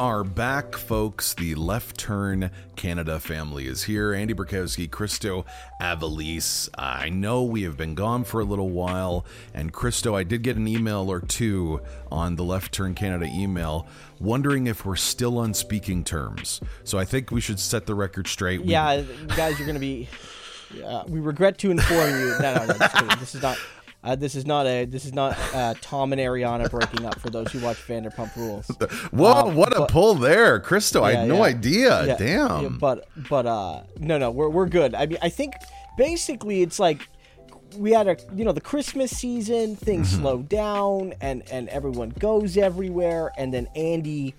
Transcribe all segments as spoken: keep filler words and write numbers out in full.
are back, folks. The Left Turn Canada family is here. Andy Burkowski, Christo Avalise. I know we have been gone for a little while. And Christo, I did get an email or two on the Left Turn Canada email wondering if we're still on speaking terms. So I think we should set the record straight. We... Yeah, guys, you're going to be... Uh, we regret to inform you. No, no, no, just kidding. This is not... Uh, this is not a this is not uh, Tom and Ariana breaking up for those who watch Vanderpump Rules. Whoa, um, what but, a pull there, Christo! Yeah, I had no yeah, idea. Yeah, Damn. Yeah, but but uh, no, no, we're we're good. I mean, I think basically it's like we had a you know the Christmas season, things mm-hmm. slowed down, and and everyone goes everywhere, and then Andy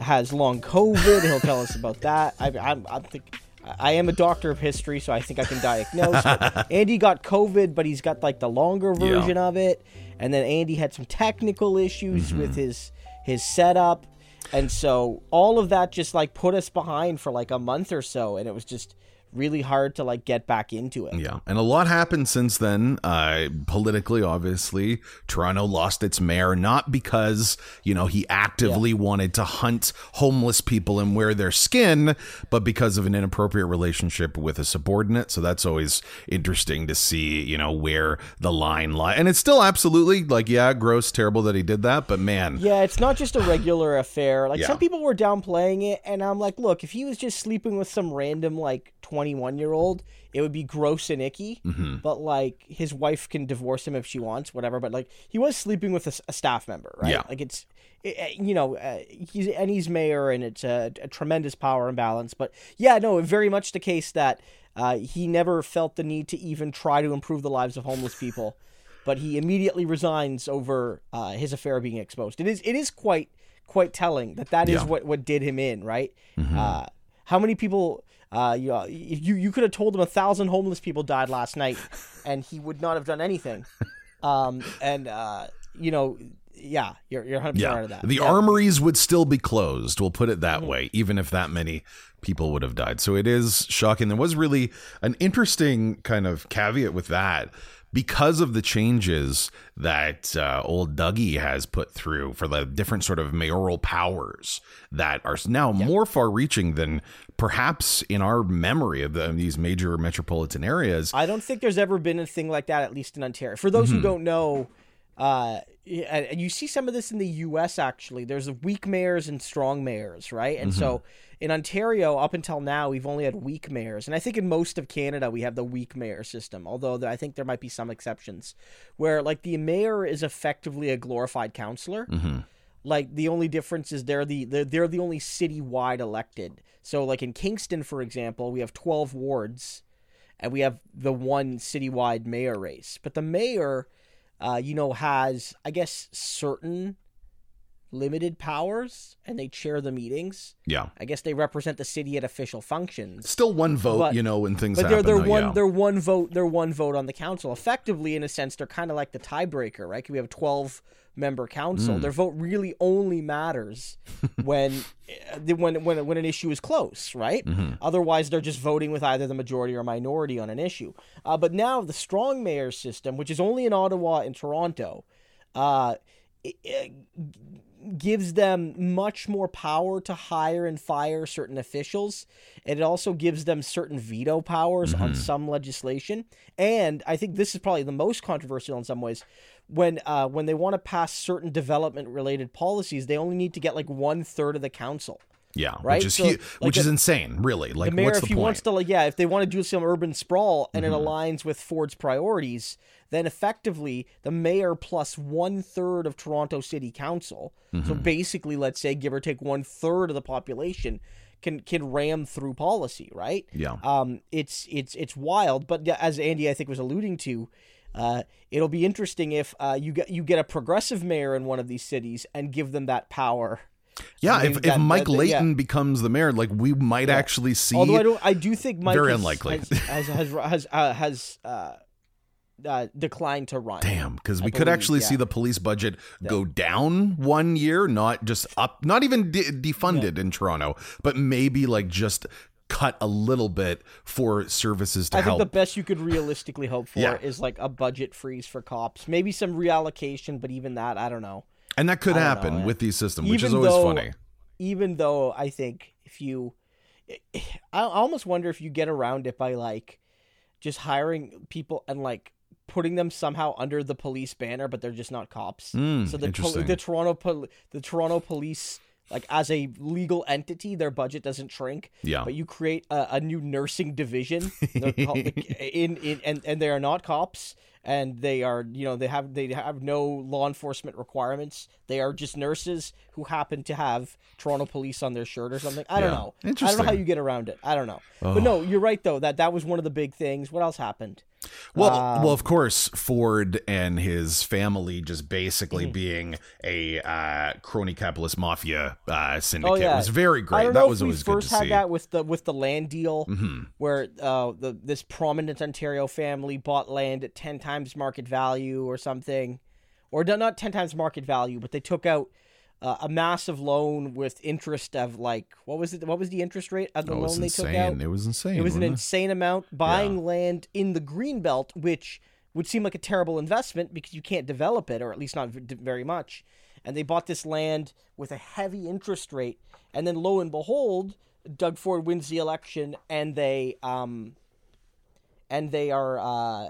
has long COVID. He'll tell us about that. I, I'm I'm thinking. I am a doctor of history, so I think I can diagnose. But Andy got COVID, but he's got like the longer version yeah. of it. And then Andy had some technical issues mm-hmm. with his his setup. And so all of that just like put us behind for like a month or so. And it was just really hard to like get back into it. Yeah. And a lot happened since then. Uh, politically, obviously, Toronto lost its mayor, not because, you know, he actively yeah. wanted to hunt homeless people and wear their skin, but because of an inappropriate relationship with a subordinate. So that's always interesting to see, you know, where the line lies. And it's still absolutely like, yeah, gross, terrible that he did that. But man, yeah, it's not just a regular affair. Like yeah. some people were downplaying it. And I'm like, look, if he was just sleeping with some random like twenty-one year old, it would be gross and icky, mm-hmm. but like his wife can divorce him if she wants, whatever. But like he was sleeping with a, a staff member, right? Yeah. Like it's, it, you know, uh, he's and he's mayor, and it's a, a tremendous power imbalance. But yeah, no, very much the case that uh, he never felt the need to even try to improve the lives of homeless people, but he immediately resigns over uh, his affair being exposed. It is, it is quite, quite telling that that is yeah. what, what did him in, right? Mm-hmm. Uh, how many people? Uh, you, you you could have told him a thousand homeless people died last night, and he would not have done anything. Um, and uh, you know, yeah, you're you're one hundred percent yeah. right of that. The yeah. armories would still be closed. We'll put it that mm-hmm. way, even if that many people would have died. So it is shocking. There was really an interesting kind of caveat with that. Because of the changes that uh, old Dougie has put through for the different sort of mayoral powers that are now yeah. more far reaching than perhaps in our memory of the, these major metropolitan areas. I don't think there's ever been a thing like that, at least in Ontario. For those mm-hmm. who don't know, uh, and you see some of this in the U S, actually, there's weak mayors and strong mayors, right? And mm-hmm. so in Ontario, up until now, we've only had weak mayors. And I think in most of Canada, we have the weak mayor system, although I think there might be some exceptions where, like, the mayor is effectively a glorified councillor. Mm-hmm. Like, the only difference is they're the they're, they're the only citywide elected. So, like, in Kingston, for example, we have twelve wards, and we have the one citywide mayor race. But the mayor, uh, you know, has, I guess, certain limited powers, and they chair the meetings. Yeah, I guess they represent the city at official functions. Still one vote, but, you know, when things. But happen, they're they're though, one yeah. they're one vote they're one vote on the council. Effectively, in a sense, they're kind of like the tiebreaker, right? 'Cause we have twelve member council. Mm. Their vote really only matters when when when when an issue is close, right? Mm-hmm. Otherwise, they're just voting with either the majority or minority on an issue. Uh, but now the strong mayor system, which is only in Ottawa and Toronto, uh, it, it, gives them much more power to hire and fire certain officials, and it also gives them certain veto powers mm-hmm. on some legislation. And I think this is probably the most controversial in some ways. When uh, when they want to pass certain development-related policies, they only need to get like one-third of the council. Yeah, right? which is so, like which the, is insane, really. Like, the mayor, what's the if he point? Wants to, like, yeah, if they want to do some urban sprawl and mm-hmm. it aligns with Ford's priorities, then effectively the mayor plus one third of Toronto City Council, mm-hmm. so basically, let's say, give or take one third of the population, can can ram through policy, right? Yeah, um, it's it's it's wild. But as Andy, I think, was alluding to, uh, it'll be interesting if uh, you get you get a progressive mayor in one of these cities and give them that power. Yeah, I mean, if, that, if Mike that, Layton yeah. becomes the mayor, like, we might yeah. actually see. Although I don't, I do think Mike very has, unlikely has has has uh, has uh, uh, declined to run. Damn, because we believe, could actually yeah. see the police budget yeah. go down one year, not just up, not even de- defunded yeah. in Toronto, but maybe like just cut a little bit for services to help. I think help. the best you could realistically hope for yeah. is like a budget freeze for cops, maybe some reallocation, but even that, I don't know. And that could happen know, with these systems, which even is always though, funny. even though I think if you, I almost wonder if you get around it by like just hiring people and like putting them somehow under the police banner, but they're just not cops. Mm, so the to, the Toronto pol- the Toronto police, like as a legal entity, their budget doesn't shrink. Yeah. But you create a, a new nursing division, called, like, in, in and, and they are not cops, and they are, you know, they have they have no law enforcement requirements. They are just nurses who happen to have Toronto police on their shirt or something. I don't yeah. know. Interesting. I don't know how you get around it. I don't know. Oh. But no, you're right though. That that was one of the big things. What else happened? Well, um, well, of course, Ford and his family just basically mm-hmm. being a uh, crony capitalist mafia uh, syndicate oh, yeah. was very great. I don't that know was if always we good first to had see. That with the with the land deal, mm-hmm. where uh, the, this prominent Ontario family bought land at ten times market value or something, or not ten times market value, but they took out uh, a massive loan with interest of like what was it? What was the interest rate of the oh, loan they took out? It was insane. It was an it? insane amount. Buying yeah. land in the Greenbelt, which would seem like a terrible investment because you can't develop it, or at least not very much. And they bought this land with a heavy interest rate, and then lo and behold, Doug Ford wins the election, and they um, and they are uh,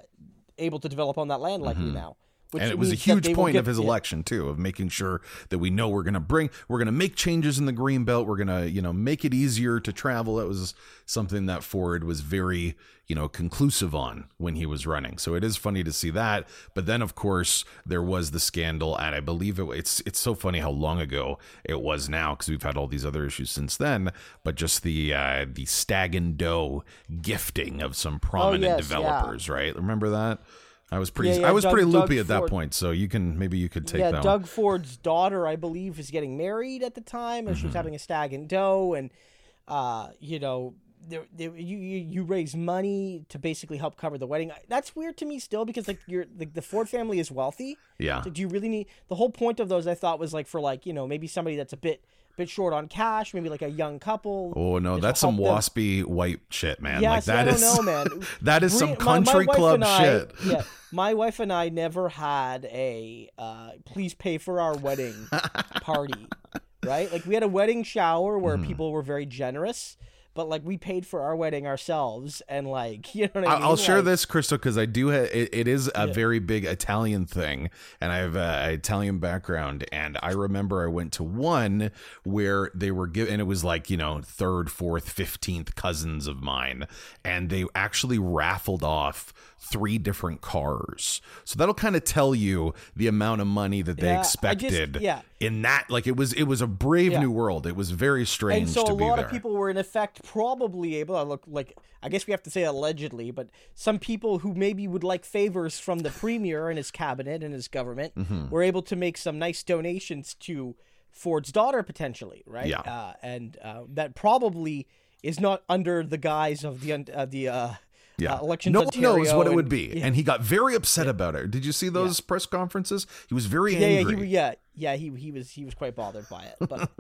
able to develop on that land like mm-hmm. we now. Which and it was a huge point get, of his election, too, of making sure that we know we're going to bring we're going to make changes in the green belt. We're going to, you know, make it easier to travel. That was something that Ford was very, you know, conclusive on when he was running. So it is funny to see that. But then, of course, there was the scandal. And I believe it, it's it's so funny how long ago it was now, because we've had all these other issues since then. But just the uh, the Stag and Doe gifting of some prominent oh, yes, developers. Yeah. Right. Remember that? I was pretty yeah, yeah, I was Doug, pretty loopy Doug at Ford. That point, so you can maybe you could take yeah, that. Yeah, Doug one. Ford's daughter, I believe, is getting married at the time, and mm-hmm. she was having a stag and doe, and uh, you know, there, there, you you raise money to basically help cover the wedding. That's weird to me still because like you're the, the Ford family is wealthy. Yeah. So do you really need the whole point of those? I thought was like for like you know maybe somebody that's a bit. bit short on cash, maybe like a young couple. Oh no, that's some waspy them. white shit, man. Yeah, like so that I is, don't know, man. That is some country my, my club I, shit. Yeah, my wife and I never had a uh, please pay for our wedding party, right? Like we had a wedding shower where mm. people were very generous. But like we paid for our wedding ourselves, and like you know what I mean? I'll share like, this, Crystal, because I do. Ha- it, it is a yeah. very big Italian thing, and I have an Italian background. And I remember I went to one where they were given, and it was like you know third, fourth, fifteenth cousins of mine, and they actually raffled off three different cars. So that'll kind of tell you the amount of money that they yeah, expected. Just, yeah. In that, like it was, it was a brave yeah. new world. It was very strange. And so to a be lot there. of people were in effect. Probably able to look like I guess we have to say allegedly, but some people who maybe would like favors from the premier and his cabinet and his government mm-hmm. were able to make some nice donations to Ford's daughter potentially, right? Yeah, uh, and uh, that probably is not under the guise of the uh, the uh, yeah. uh, elections. No one Ontario knows what and, it would be, yeah. and he got very upset yeah. about it. Did you see those yeah. press conferences? He was very angry. Yeah, yeah, he, yeah, yeah. He he was he was quite bothered by it, but.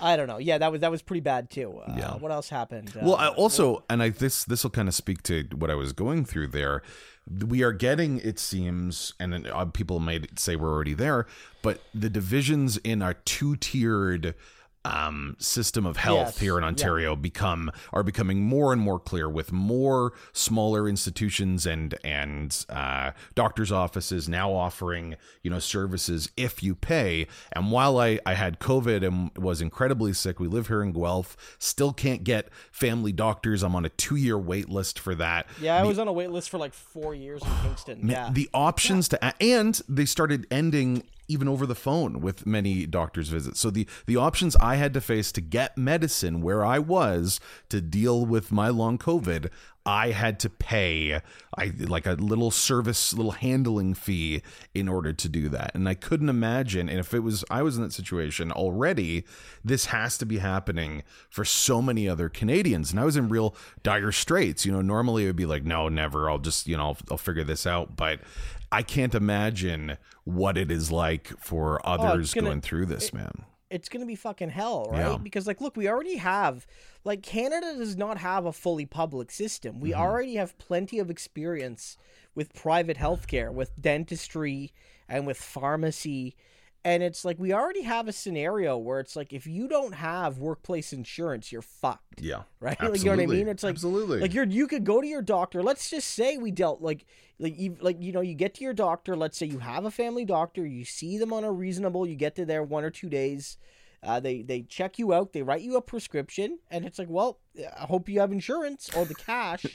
I don't know. Yeah, that was that was pretty bad too. Uh, yeah. What else happened? Uh, well, I also, and I this this will kind of speak to what I was going through there. We are getting, it seems, and people may say we're already there, but the divisions in our two-tiered um, system of health yes. here in Ontario yeah. become are becoming more and more clear with more smaller institutions and and uh, doctors' offices now offering, you know, services if you pay. And while I, I had COVID and was incredibly sick, we live here in Guelph, still can't get family doctors. I'm on a two year wait list for that. Yeah, I the, was on a wait list for like four years in Kingston. Yeah. The options yeah. to, and they started ending even over the phone with many doctors' visits. So the, the options I had to face to get medicine where I was to deal with my long COVID, I had to pay I like a little service, little handling fee in order to do that. And I couldn't imagine. And if it was, I was in that situation already, this has to be happening for so many other Canadians. And I was in real dire straits. You know, normally it would be like, no, never. I'll just, you know, I'll, I'll figure this out. But I can't imagine what it is like for others oh, gonna, going through this, it, man. It's going to be fucking hell, right? Yeah. Because, like, look, we already have, like, Canada does not have a fully public system. We mm-hmm. already have plenty of experience with private healthcare, with dentistry and with pharmacy And it's like, we already have a scenario where it's like, if you don't have workplace insurance, you're fucked. Yeah. Right. Absolutely. Like, you know what I mean? It's like, absolutely. Like you're, you could go to your doctor. Let's just say we dealt like, like, you, like, you know, you get to your doctor. Let's say you have a family doctor, you see them on a reasonable, you get to there one or two days. Uh, they, they check you out. They write you a prescription and it's like, well, I hope you have insurance or the cash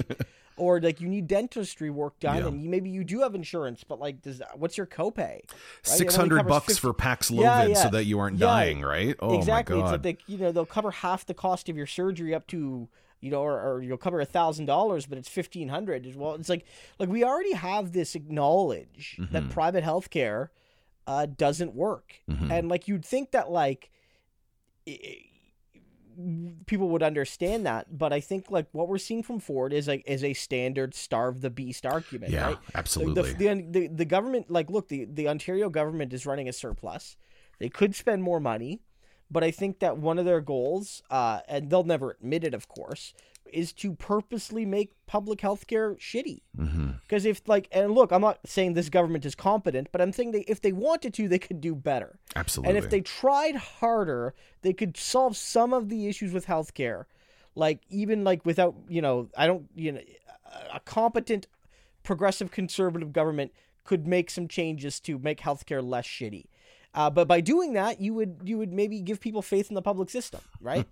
or like you need dentistry work done. Yeah. And you, maybe you do have insurance, but like, does what's your copay? Right? six hundred bucks fifty for Paxlovid yeah, yeah. so that you aren't yeah. dying. Right. Oh, exactly. My God. It's like they, you know, they'll cover half the cost of your surgery up to, you know, or, or you'll cover a thousand dollars, but it's fifteen hundred as well. It's like, like we already have this knowledge mm-hmm. that private healthcare uh, doesn't work. Mm-hmm. And like, you'd think that like, people would understand that, but I think like what we're seeing from Ford is like is a standard starve the beast argument. Yeah, right? Absolutely. The, the, the, the government, like, look, the, the Ontario government is running a surplus. They could spend more money, but I think that one of their goals, uh, and they'll never admit it, of course, is to purposely make public healthcare shitty. Because mm-hmm. if like, and look, I'm not saying this government is competent, but I'm saying they, if they wanted to, they could do better. Absolutely. And if they tried harder, they could solve some of the issues with healthcare. Like even like without, you know, I don't, you know, a competent progressive conservative government could make some changes to make healthcare less shitty. Uh, but by doing that, you would, you would maybe give people faith in the public system, right?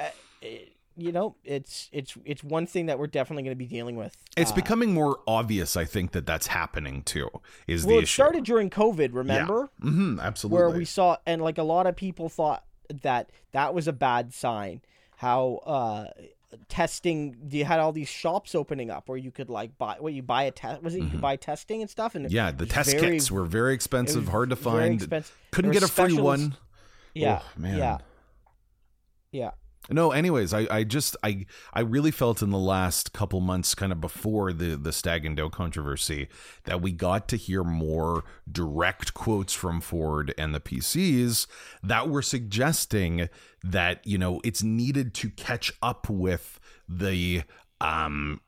uh, it, You know, it's it's it's one thing that we're definitely going to be dealing with. It's uh, becoming more obvious, I think, that that's happening too. Is well, the it issue. Started during COVID? Remember, yeah. mm-hmm, absolutely, where we saw and like a lot of people thought that that was a bad sign. How uh, testing? You had all these shops opening up where you could like buy what well, you buy a test. Was it mm-hmm. you could buy testing and stuff? And yeah, the test very, kits were very expensive, hard to find. Couldn't get a specials. Free one. Yeah, oh, man. yeah, yeah. No, anyways, I, I just I I really felt in the last couple months, kind of before the, the Stag and Doe controversy, that we got to hear more direct quotes from Ford and the P Cs that were suggesting that, you know, it's needed to catch up with the um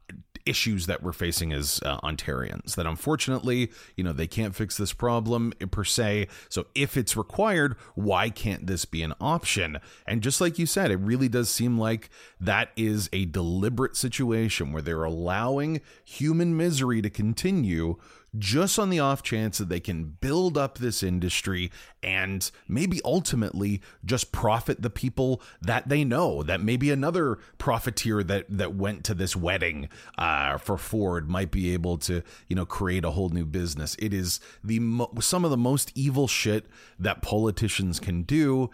issues that we're facing as uh, Ontarians, that unfortunately, you know, they can't fix this problem per se. So if it's required, why can't this be an option? And just like you said, it really does seem like that is a deliberate situation where they're allowing human misery to continue just on the off chance that they can build up this industry and maybe ultimately just profit the people that they know, that maybe another profiteer that that went to this wedding uh, for Ford might be able to, you know, create a whole new business. It is the mo- some of the most evil shit that politicians can do.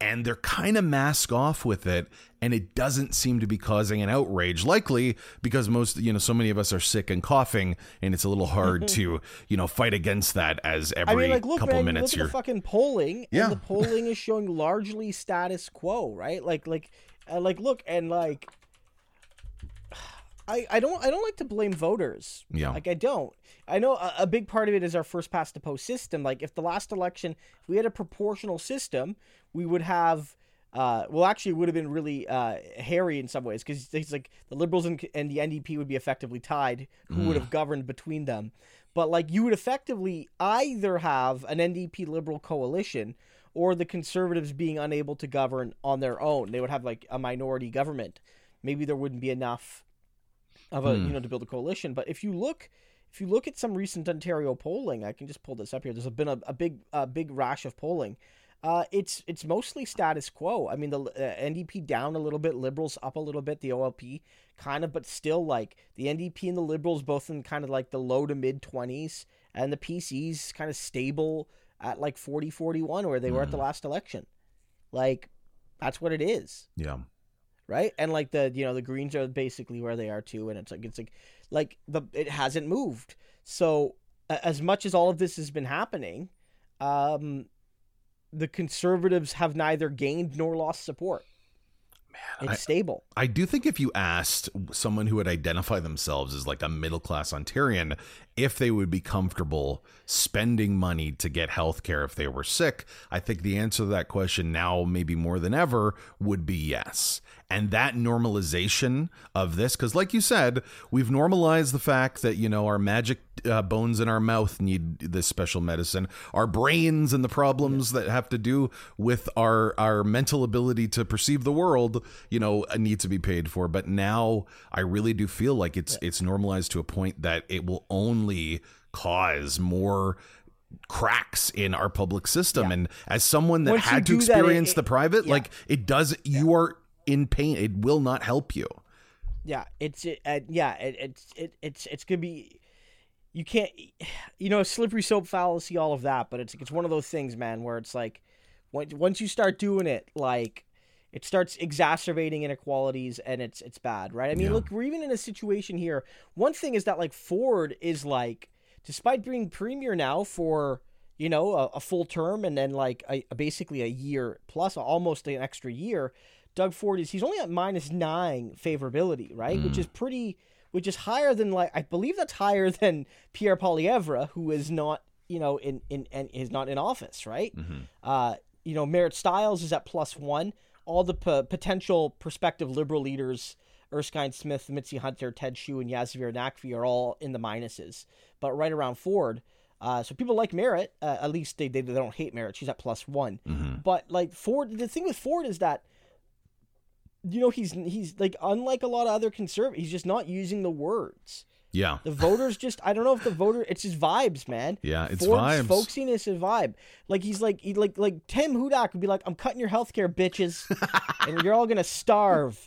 And they're kind of mask off with it, and it doesn't seem to be causing an outrage, likely because most, you know, so many of us are sick and coughing, and it's a little hard to, you know, fight against that as every I mean, like, look, couple man, minutes. Look at you're... the fucking polling, yeah. and the polling is showing largely status quo, right? Like, like, uh, like, look, and like, I, I don't, I don't like to blame voters. Yeah, like I don't. I know a, a big part of it is our first past the post system. Like, if the last election if we had a proportional system. We would have, uh, well, actually, it would have been really uh, hairy in some ways because it's like the Liberals and, and the N D P would be effectively tied. Who mm. would have governed between them? But like you would effectively either have an N D P Liberal coalition or the Conservatives being unable to govern on their own. They would have like a minority government. Maybe there wouldn't be enough of a mm. you know to build a coalition. But if you look. If you look at some recent Ontario polling, I can just pull this up here. There's been a, a big, a big rash of polling. Uh, it's it's mostly status quo. I mean, the uh, N D P down a little bit, Liberals up a little bit, the O L P kind of, but still like the N D P and the Liberals both in kind of like the low to mid twenties, and the P Cs kind of stable at like forty, forty-one where they mm. were at the last election. Like, that's what it is. Yeah. Right. And like the, you know, the Greens are basically where they are too. And it's like, it's like, like the, it hasn't moved. So uh, as much as all of this has been happening, um, the Conservatives have neither gained nor lost support. Man, it's I, stable. I do think if you asked someone who would identify themselves as like a middle-class Ontarian, if they would be comfortable spending money to get health care if they were sick, I think the answer to that question now, maybe more than ever, would be yes. And that normalization of this, because like you said, we've normalized the fact that, you know, our magic uh, bones in our mouth need this special medicine. Our brains and the problems that have to do with our our mental ability to perceive the world, you know, need to be paid for. But now I really do feel like it's yeah. it's normalized to a point that it will only cause more cracks in our public system. Yeah. And as someone that Once had to experience that, it, the private, yeah. like it does, yeah. you are in pain. It will not help you. Yeah. It's, it, uh, yeah, it, it's, it, it's, it's going to be, you can't, you know, slippery soap fallacy, all of that, but it's, it's one of those things, man, where it's like, once you start doing it, like it starts exacerbating inequalities and it's, it's bad. Right. I mean, yeah. look, we're even in a situation here. One thing is that like Ford is like, despite being premier now for, you know, a, a full term and then like a, a basically a year plus almost an extra year, Doug Ford is, he's only at minus nine favorability, right? Mm. Which is pretty, which is higher than like, I believe that's higher than Pierre Poilievre, who is not, you know, in, in, and is not in office, right? Mm-hmm. Uh, you know, Merritt Stiles is at plus one. All the p- potential prospective liberal leaders, Erskine Smith, Mitzi Hunter, Ted Hsu, and Yasir Naqvi are all in the minuses, but right around Ford. Uh, so people like Merritt, uh, at least they, they they don't hate Merritt. She's at plus one. Mm-hmm. But like Ford, the thing with Ford is that, you know, he's he's like, unlike a lot of other conservatives, he's just not using the words. Yeah. The voters just, I don't know if the voter, it's his vibes, man. Yeah, it's Ford's vibes. Folksiness and vibe. Like he's like, he, like, like Tim Hudak would be like, I'm cutting your healthcare, bitches, and you're all going to starve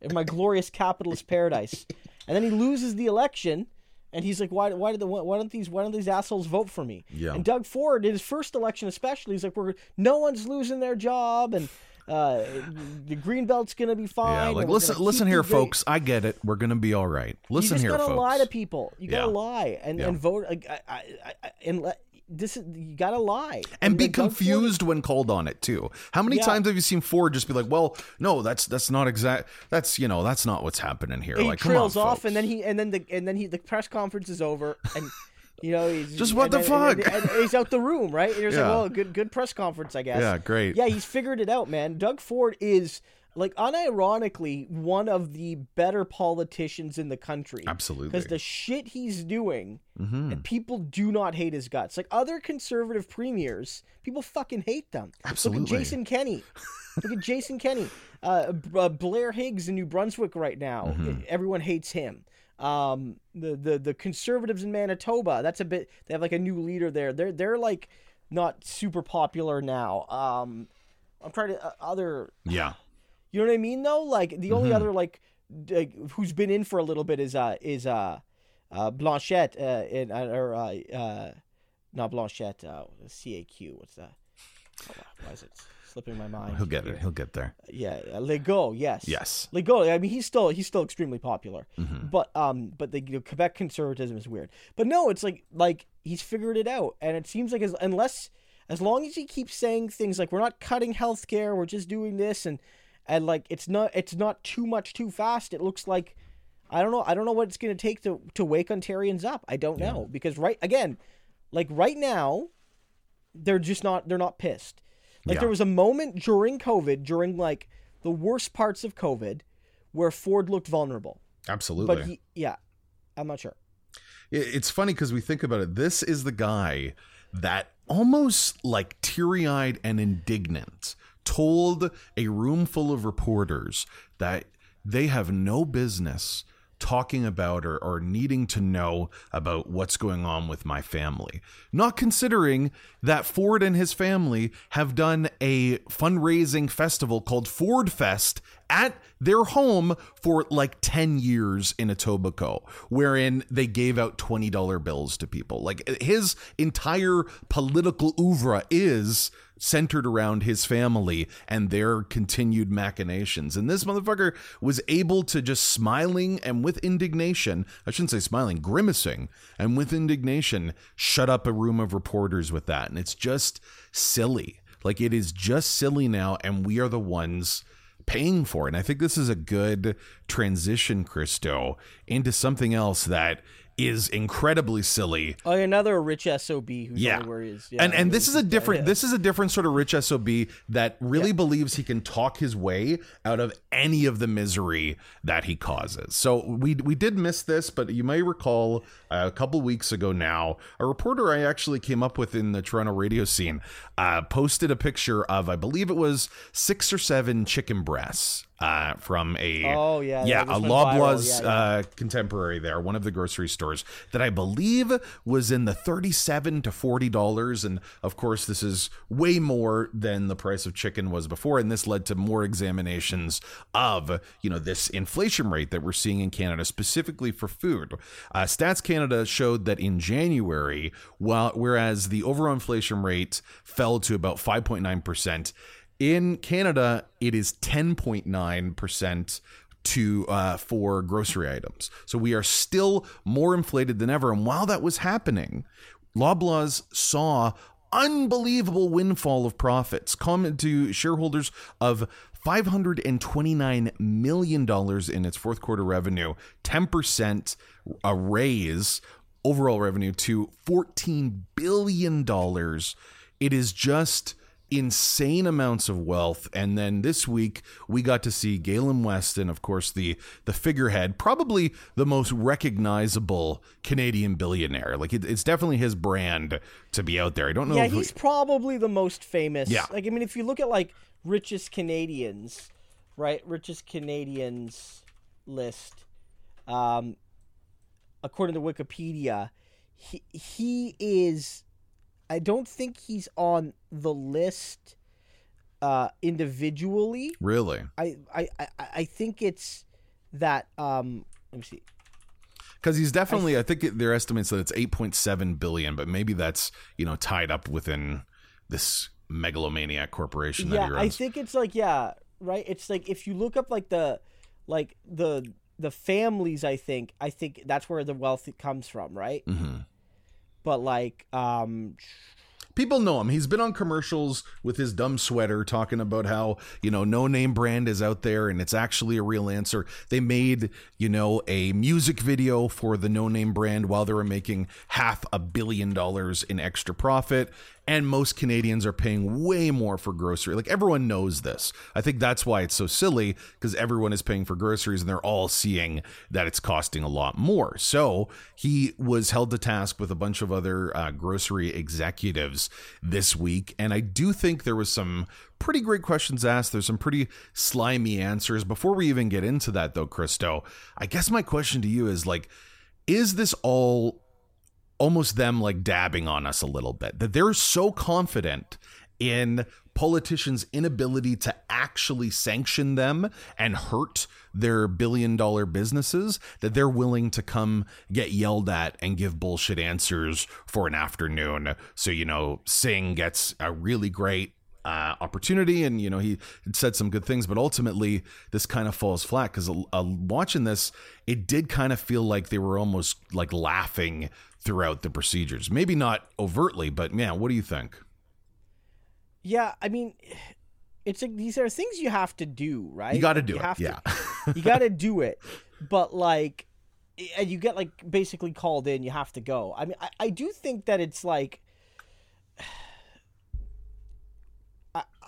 in my glorious capitalist paradise. And then he loses the election and he's like, why why did the why don't these why don't these assholes vote for me? Yeah. And Doug Ford in his first election especially, he's like, we're no one's losing their job and uh, the green belt's gonna be fine. Yeah, like, listen listen here, folks, I get it, we're gonna be all right. Listen here, folks, you just gotta lie to people. You gotta yeah. lie and, yeah. and vote I, I, I, and let This is, you gotta lie and, and be confused Ford, when called on it too. How many yeah. times have you seen Ford just be like, "Well, no, that's that's not exact. That's you know, that's not what's happening here." He like, trails come on, off, folks. and then he and then the and then he the press conference is over, and you know, he's, just what the then, fuck? And, and, and he's out the room, right? And you're yeah. like, "Well, good good press conference, I guess." Yeah, great. Yeah, he's figured it out, man. Doug Ford is, like, unironically one of the better politicians in the country. Absolutely. Because the shit he's doing, mm-hmm. and people do not hate his guts. Like, other conservative premiers, people fucking hate them. Absolutely. Look at Jason Kenney. Look at Jason Kenney. Uh, uh, Blair Higgs in New Brunswick right now. Mm-hmm. Everyone hates him. Um, the, the, the conservatives in Manitoba, that's a bit... They have, like, a new leader there. They're, they're like, not super popular now. Um, I'm trying to... Uh, other... Yeah. You know what I mean, though? Like, the only mm-hmm. other, like, like, who's been in for a little bit is uh is uh, uh Blanchette, uh, in, uh, or, uh, uh, not Blanchette, uh, C A Q, what's that? Oh, why is it slipping my mind? He'll get here. it, he'll get there. Yeah, uh, Legault, yes. Yes. Legault, I mean, he's still he's still extremely popular, mm-hmm. but um, but the you know, Quebec conservatism is weird. But no, it's like, like, he's figured it out, and it seems like as, unless, as long as he keeps saying things like, we're not cutting healthcare, we're just doing this, and... And like it's not it's not too much too fast. It looks like I don't know I don't know what it's gonna take to, to wake Ontarians up. I don't know. Yeah. Because right again, like right now, they're just not they're not pissed. Like yeah. there was a moment during COVID, during like the worst parts of COVID, where Ford looked vulnerable. Absolutely. But he, yeah, I'm not sure. It's funny because we think about it. This is the guy that almost like teary-eyed and indignant told a room full of reporters that they have no business talking about or, or needing to know about what's going on with my family. Not considering that Ford and his family have done a fundraising festival called Ford Fest at their home for like ten years in Etobicoke, wherein they gave out twenty dollar bills to people. Like his entire political oeuvre is centered around his family and their continued machinations. And this motherfucker was able to just smiling and with indignation, I shouldn't say smiling, grimacing and with indignation, shut up a room of reporters with that. And it's just silly. Like it is just silly now. And we are the ones paying for it. And I think this is a good transition, Christo, into something else that is incredibly silly. Oh, another rich S O B who yeah. knows where he is. Yeah, and and this is a different yeah, yeah. this is a different sort of rich S O B that really yeah. believes he can talk his way out of any of the misery that he causes. So we we did miss this, but you may recall uh, a couple weeks ago now, a reporter I actually came up with in the Toronto radio scene uh, posted a picture of, I believe it was six or seven chicken breasts. Uh, from a oh, yeah, yeah a Loblaws yeah, yeah. Uh, contemporary there, one of the grocery stores that I believe was in the thirty-seven to forty dollars. And of course, this is way more than the price of chicken was before. And this led to more examinations of, you know, this inflation rate that we're seeing in Canada, specifically for food. Uh, Stats Canada showed that in January, while, whereas the overall inflation rate fell to about five point nine percent, in Canada, it is ten point nine percent to uh, for grocery items. So we are still more inflated than ever. And while that was happening, Loblaws saw unbelievable windfall of profits come to shareholders of five hundred twenty-nine million dollars in its fourth quarter revenue, ten percent a raise, overall revenue to fourteen billion dollars. It is just insane amounts of wealth. And then this week we got to see Galen Weston, of course, the the figurehead, probably the most recognizable Canadian billionaire. Like it, it's definitely his brand to be out there. I don't know. Yeah, he's he... probably the most famous. Yeah. Like, I mean, if you look at like richest Canadians, right? Richest Canadians list, um, according to Wikipedia, he he is. I don't think he's on the list uh, individually. Really? I, I, I, I think it's that. Um, let me see. Because he's definitely, I, th- I think their estimates that it's eight point seven billion dollars, but maybe that's, you know, tied up within this megalomaniac corporation that yeah, he runs. I think it's like, yeah, right. It's like if you look up like the, like the the families, I think, I think that's where the wealth comes from, right? Mm-hmm. But like, um, people know him. He's been on commercials with his dumb sweater talking about how, you know, no name brand is out there and it's actually a real answer. They made, you know, a music video for the no name brand while they were making half a billion dollars in extra profit. And most Canadians are paying way more for grocery. Like everyone knows this. I think that's why it's so silly, because everyone is paying for groceries and they're all seeing that it's costing a lot more. So he was held to task with a bunch of other uh, grocery executives this week. And I do think there was some pretty great questions asked. There's some pretty slimy answers. Before we even get into that, though, Christo, I guess my question to you is like, is this all almost them like dabbing on us a little bit, that they're so confident in politicians' inability to actually sanction them and hurt their billion dollar businesses that they're willing to come get yelled at and give bullshit answers for an afternoon? So, you know, Singh gets a really great Uh, opportunity, and you know he said some good things, but ultimately this kind of falls flat because uh, watching this, it did kind of feel like they were almost like laughing throughout the procedures. Maybe not overtly, but man, what do you think? Yeah, I mean, it's like these are things you have to do, right? You got to do it. Yeah, you got to do it. But like, and you get like basically called in. You have to go. I mean, I, I do think that it's like.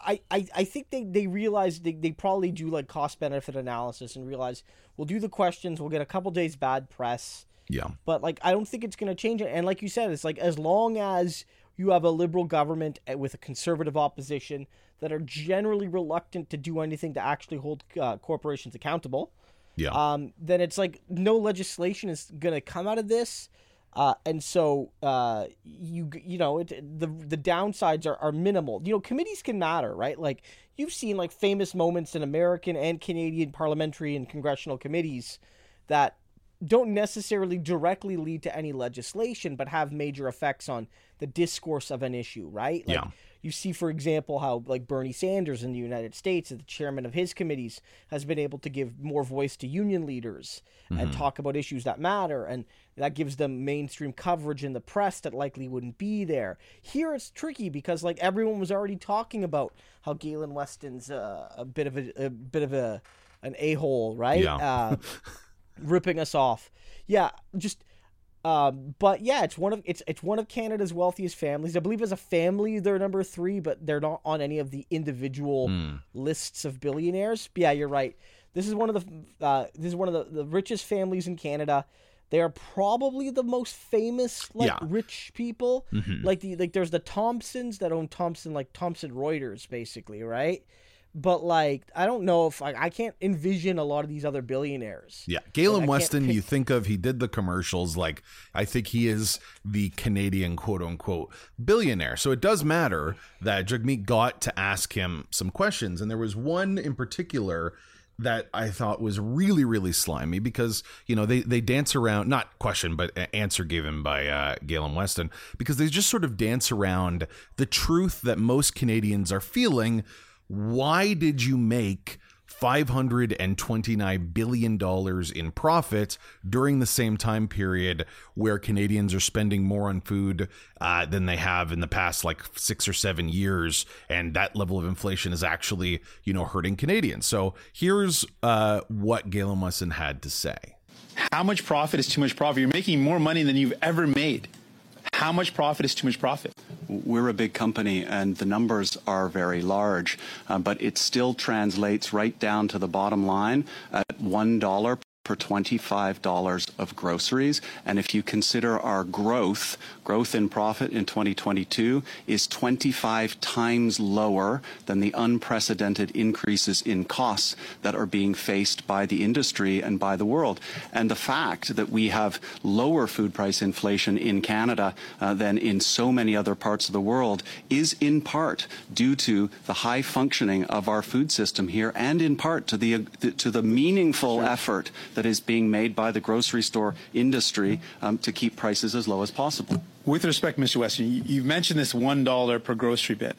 I, I, I think they, they realize they, they probably do like cost benefit analysis and realize we'll do the questions. We'll get a couple days bad press. Yeah. But like, I don't think it's going to change it. And like you said, it's like, as long as you have a liberal government with a conservative opposition that are generally reluctant to do anything to actually hold uh, corporations accountable. Yeah. Um, then it's like no legislation is going to come out of this. Uh, and so, uh, you you know, it, the the downsides are, are minimal. You know, committees can matter, right? Like, you've seen, like, famous moments in American and Canadian parliamentary and congressional committees that don't necessarily directly lead to any legislation but have major effects on the discourse of an issue, right? Like, yeah. You see, for example, how, like, Bernie Sanders in the United States, the chairman of his committees, has been able to give more voice to union leaders mm-hmm. and talk about issues that matter, and that gives them mainstream coverage in the press that likely wouldn't be there. Here it's tricky because like everyone was already talking about how Galen Weston's uh, a bit of a, a bit of a an a-hole, right? Yeah. uh, ripping us off. Yeah, just Um, but yeah, it's one of it's it's one of Canada's wealthiest families. I believe as a family they're number three, but they're not on any of the individual mm. lists of billionaires. But yeah, you're right. This is one of the uh, this is one of the, the richest families in Canada. They are probably the most famous, like, yeah. rich people. Mm-hmm. Like the like, there's the Thompsons that own Thomson, like Thomson Reuters, basically, right? But, like, I don't know if like, I can't envision a lot of these other billionaires. Yeah. Galen Weston, pick... you think of, he did the commercials. Like, I think he is the Canadian, quote unquote, billionaire. So it does matter that Jagmeet got to ask him some questions. And there was one in particular that I thought was really, really slimy because, you know, they, they dance around, not question, but answer given by uh, Galen Weston, because they just sort of dance around the truth that most Canadians are feeling. Why did you make five hundred twenty-nine billion dollars in profit during the same time period where Canadians are spending more on food uh, than they have in the past, like six or seven years? And that level of inflation is actually, you know, hurting Canadians. So here's uh, what Galen Weston had to say. How much profit is too much profit? You're making more money than you've ever made. How much profit is too much profit? We're a big company and the numbers are very large, uh, but it still translates right down to the bottom line at one dollar per twenty-five dollars of groceries. And if you consider our growth, growth in profit in twenty twenty-two is twenty-five times lower than the unprecedented increases in costs that are being faced by the industry and by the world. And the fact that we have lower food price inflation in Canada uh, than in so many other parts of the world is in part due to the high functioning of our food system here and in part to the, uh, to the meaningful sure. effort that is being made by the grocery store industry um, to keep prices as low as possible. With respect, Mister Weston, you've mentioned this one dollar per grocery bit.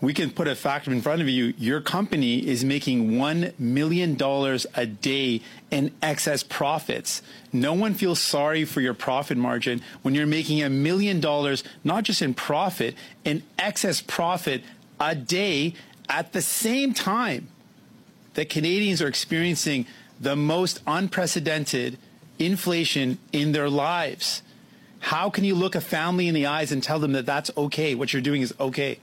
We can put a factor in front of you. Your company is making one million dollars a day in excess profits. No one feels sorry for your profit margin when you're making a million dollars, not just in profit, in excess profit a day at the same time that Canadians are experiencing the most unprecedented inflation in their lives. How can you look a family in the eyes and tell them that that's okay, what you're doing is okay?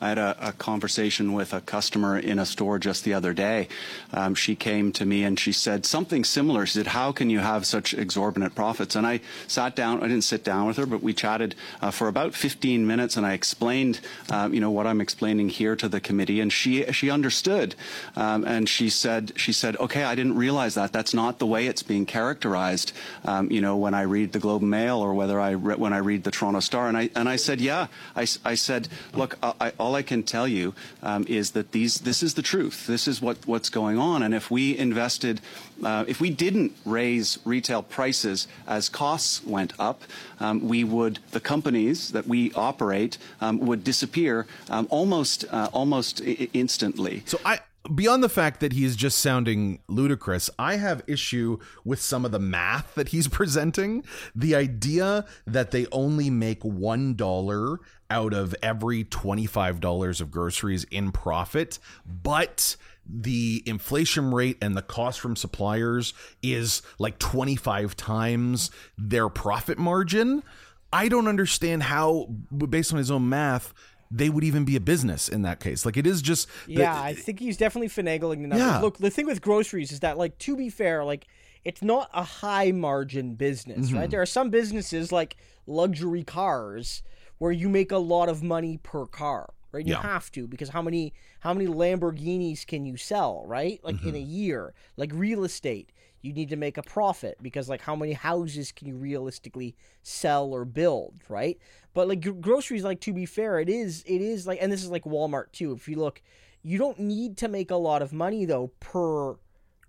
I had a, a conversation with a customer in a store just the other day. Um, she came to me and she said something similar. She said, how can you have such exorbitant profits? And I sat down, I didn't sit down with her, but we chatted uh, for about fifteen minutes and I explained, um, you know, what I'm explaining here to the committee. And she she understood. Um, and she said, she said, okay, I didn't realize that. That's not the way it's being characterized, um, you know, when I read the Globe and Mail or whether I re- when I read the Toronto Star. And I, and I said, yeah, I, I said, look, I, I All I can tell you um, is that these this is the truth. This is what, what's going on. And if we invested, uh, if we didn't raise retail prices as costs went up, um, we would the companies that we operate um, would disappear um, almost uh, almost I- instantly. So I. Beyond the fact that he is just sounding ludicrous, I have issue with some of the math that he's presenting. The idea that they only make one dollar out of every twenty-five dollars of groceries in profit, but the inflation rate and the cost from suppliers is like twenty-five times their profit margin. I don't understand how, based on his own math, they would even be a business in that case. Like, it is just... The, yeah, I think he's definitely finagling the numbers. Yeah. Look, the thing with groceries is that, like, to be fair, like, it's not a high-margin business, mm-hmm. right? There are some businesses, like luxury cars, where you make a lot of money per car, right? You yeah. have to, because how many how many Lamborghinis can you sell, right? Like, mm-hmm. in a year. Like, real estate, you need to make a profit, because, like, how many houses can you realistically sell or build, right? But, like, groceries, like, to be fair, it is, it is like, and this is like Walmart too. If you look, you don't need to make a lot of money though per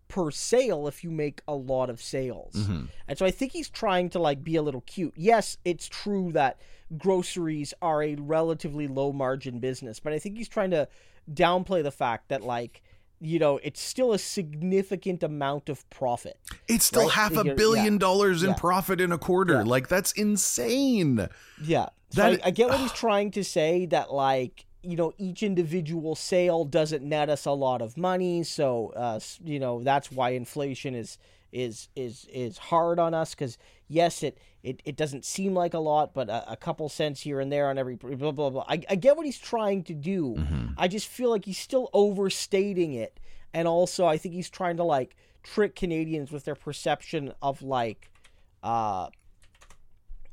per sale if you make a lot of sales. Mm-hmm. And so I think he's trying to, like, be a little cute. Yes, it's true that groceries are a relatively low margin business, but I think he's trying to downplay the fact that, like, you know, it's still a significant amount of profit. It's still right? half a billion yeah. dollars in yeah. profit in a quarter. Yeah. Like, that's insane. Yeah. So that, I, I get what he's trying to say, that, like, you know, each individual sale doesn't net us a lot of money. So, uh, you know, that's why inflation is is is is hard on us, because yes, it, it it doesn't seem like a lot, but a, a couple cents here and there on every blah blah blah. blah. I, I get what he's trying to do. Mm-hmm. I just feel like he's still overstating it, and also I think he's trying to like trick Canadians with their perception of like, uh,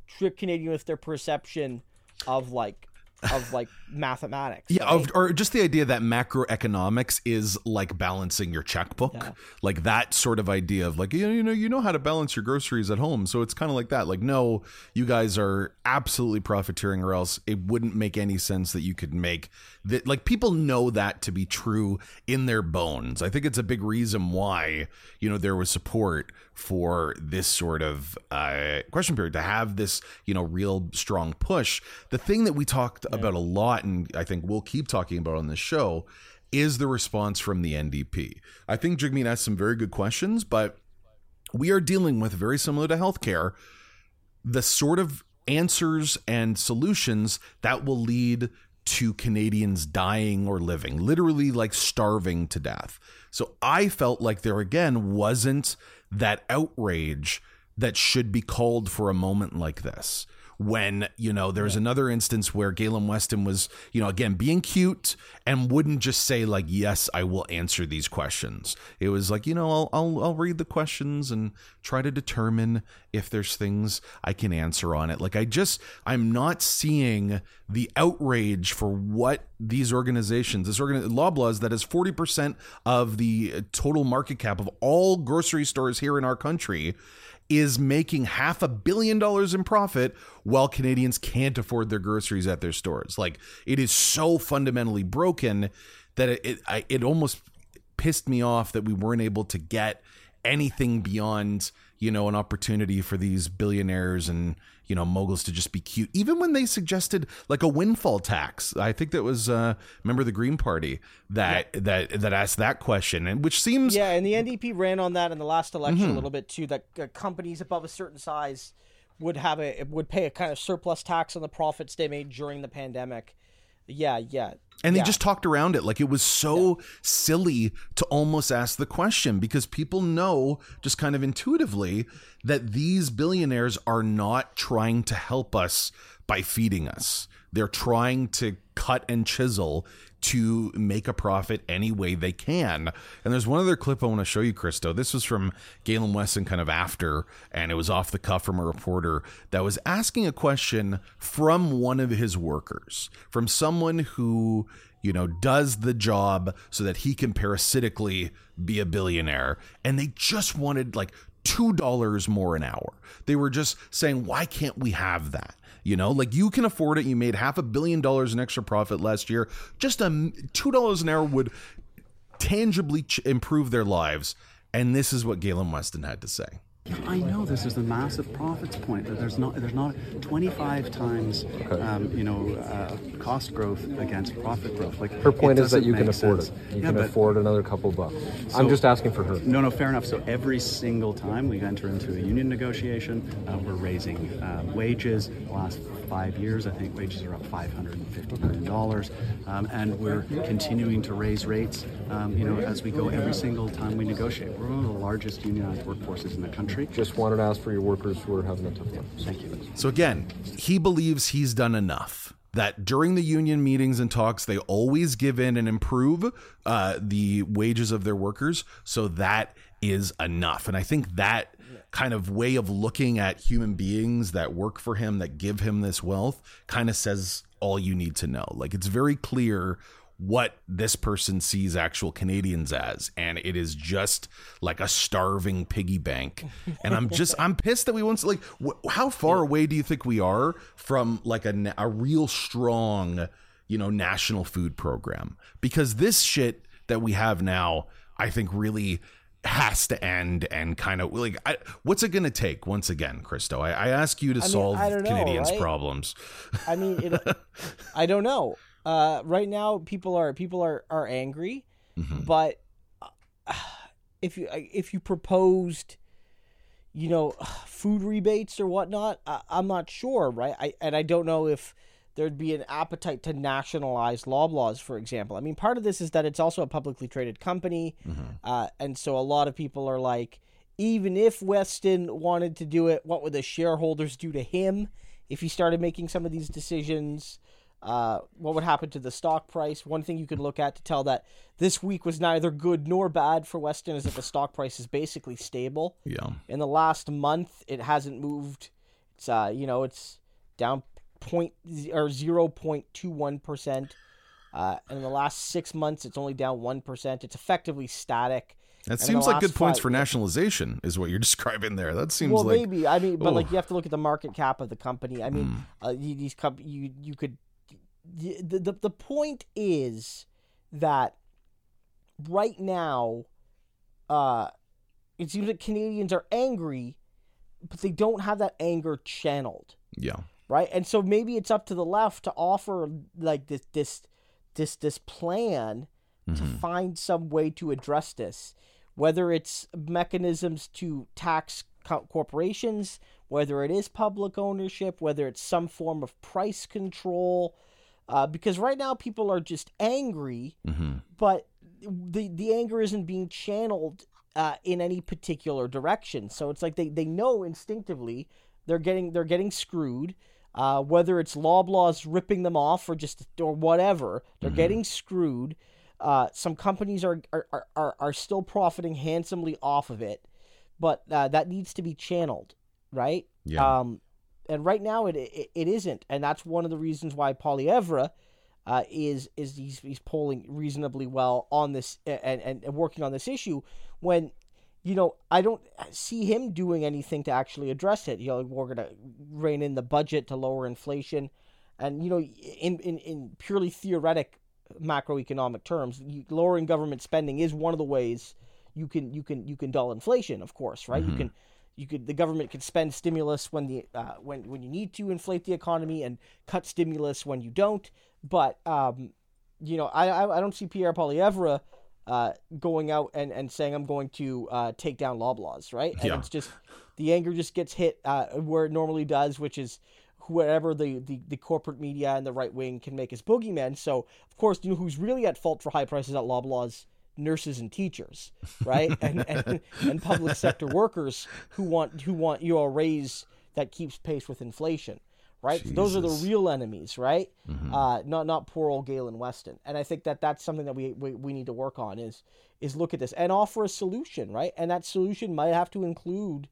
trick Canadian with their perception of like. of like mathematics. Yeah, right? Or just the idea that macroeconomics is like balancing your checkbook. Yeah. Like that sort of idea of like, you know, you know how to balance your groceries at home. So it's kind of like that. Like, no, you guys are absolutely profiteering, or else it wouldn't make any sense that you could make that. Like, people know that to be true in their bones. I think it's a big reason why, you know, there was support for this sort of uh, question period, to have this, you know, real strong push. The thing that we talked yeah. about a lot, and I think we'll keep talking about on this show, is the response from the N D P. I think Jagmeet asked some very good questions, but we are dealing with, very similar to healthcare, the sort of answers and solutions that will lead to Canadians dying or living, literally like starving to death. So I felt like there again wasn't that outrage that should be called for a moment like this, when, you know, there's yeah. another instance where Galen Weston was, you know, again, being cute and wouldn't just say like, yes, I will answer these questions. It was like, you know, I'll, I'll, I'll read the questions and try to determine if there's things I can answer on it. Like, I just, I'm not seeing the outrage for what these organizations, this organ, Loblaws, that is forty percent of the total market cap of all grocery stores here in our country, is making half a billion dollars in profit while Canadians can't afford their groceries at their stores. Like, it is so fundamentally broken that it it, I, it almost pissed me off that we weren't able to get anything beyond, you know, an opportunity for these billionaires and, you know, moguls to just be cute. Even when they suggested like a windfall tax, I think that was uh, remember the Green Party that yeah. that that asked that question, and which seems yeah, and the N D P ran on that in the last election mm-hmm. a little bit too. That uh, companies above a certain size would have a would pay a kind of surplus tax on the profits they made during the pandemic. Yeah, yeah. And they yeah. just talked around it. Like, it was so yeah. silly to almost ask the question, because people know just kind of intuitively that these billionaires are not trying to help us by feeding us. They're trying to cut and chisel to make a profit any way they can. And there's one other clip I want to show you, Christo. This was from Galen Weston kind of after, and it was off the cuff from a reporter that was asking a question from one of his workers, from someone who, you know, does the job so that he can parasitically be a billionaire. And they just wanted like two dollars more an hour. They were just saying, why can't we have that? You know, like, you can afford it. You made half a billion dollars in extra profit last year. Just a two dollars an hour would tangibly ch- improve their lives. And this is what Galen Weston had to say. I know this is the massive profits point, that there's not there's not twenty-five times okay. um, you know uh, cost growth against profit growth. Like, her point is that you can afford sense. it. You yeah, can afford another couple bucks. So, I'm just asking for her. No, no, fair enough. So every single time we enter into a union negotiation, uh, we're raising uh, wages. The last five years, I think wages are up five hundred fifty million dollars, um, and we're continuing to raise rates. Um, you know, as we go every single time we negotiate, we're one of the largest unionized workforces in the country. Just wanted to ask for your workers who are having a tough time. Thank you. So again, he believes he's done enough, that during the union meetings and talks, they always give in and improve uh, the wages of their workers. So that is enough. And I think that kind of way of looking at human beings that work for him, that give him this wealth, kind of says all you need to know. Like, it's very clear what this person sees actual Canadians as, and it is just like a starving piggy bank. And I'm just I'm pissed that we won't, like, wh- how far away do you think we are from like a, a real strong, you know, national food program? Because this shit that we have now, I think, really has to end. And kind of like, I, what's it going to take? Once again, Christo, I, I ask you to I mean, solve I don't know, Canadians' right? problems. I mean, it, I don't know. Uh, right now, people are people are, are angry, mm-hmm. but uh, if you if you proposed, you know, food rebates or whatnot, I, I'm not sure, right? I and I don't know if there'd be an appetite to nationalize Loblaws, for example. I mean, part of this is that it's also a publicly traded company, mm-hmm. uh, and so a lot of people are like, even if Weston wanted to do it, what would the shareholders do to him if he started making some of these decisions? Uh, what would happen to the stock price? One thing you could look at to tell that this week was neither good nor bad for Weston is that the stock price is basically stable. Yeah. In the last month, it hasn't moved. It's uh, you know, it's down point or zero point two one percent. Uh, in the last six months, it's only down one percent. It's effectively static. That seems like good points for nationalization is what you're describing there. That seems well, like, maybe. I mean, but oh. like you have to look at the market cap of the company. I mean, mm. uh, these comp- you you could. The, the the point is that right now, uh, it seems that Canadians are angry, but they don't have that anger channeled. Yeah. Right. And so maybe it's up to the left to offer like this this this this plan mm-hmm. to find some way to address this, whether it's mechanisms to tax co- corporations, whether it is public ownership, whether it's some form of price control. Uh, because right now people are just angry, mm-hmm. but the the anger isn't being channeled uh, in any particular direction. So it's like they, they know instinctively they're getting they're getting screwed, uh, whether it's Loblaws ripping them off or just or whatever. They're mm-hmm. getting screwed. Uh, some companies are are, are are still profiting handsomely off of it, but uh, that needs to be channeled, right? Yeah. Um, And right now it, it it isn't, and that's one of the reasons why Poilievre uh, is is he's, he's polling reasonably well on this and, and and working on this issue. When you know I don't see him doing anything to actually address it. You know, we're gonna rein in the budget to lower inflation, and you know in in, in purely theoretic macroeconomic terms, you, lowering government spending is one of the ways you can you can you can dull inflation. Of course, right? Mm-hmm. You can. You could the government could spend stimulus when the uh, when when you need to inflate the economy and cut stimulus when you don't. But um, you know I, I I don't see Pierre Poilievre uh going out and, and saying I'm going to uh, take down Loblaws, right? And yeah. It's just the anger just gets hit uh, where it normally does, which is whoever the, the, the corporate media and the right wing can make as boogeymen. So of course you know who's really at fault for high prices at Loblaws. Nurses and teachers, right, and, and and public sector workers who want who want you know, a raise that keeps pace with inflation, right? So those are the real enemies, right? Mm-hmm. Uh, not not poor old Galen Weston, and I think that that's something that we, we we need to work on is is look at this and offer a solution, right? And that solution might have to include,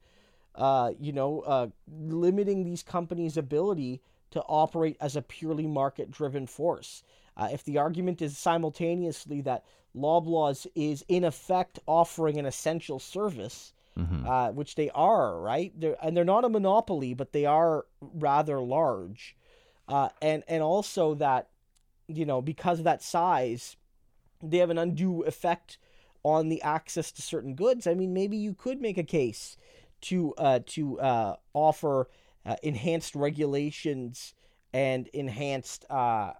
uh, you know, uh, limiting these companies' ability to operate as a purely market-driven force. Uh, if the argument is simultaneously that Loblaws is in effect offering an essential service, mm-hmm. uh, which they are, right? They're, and they're not a monopoly, but they are rather large. Uh, and, and also that, you know, because of that size, they have an undue effect on the access to certain goods. I mean, maybe you could make a case to, uh, to uh, offer uh, enhanced regulations and enhanced uh,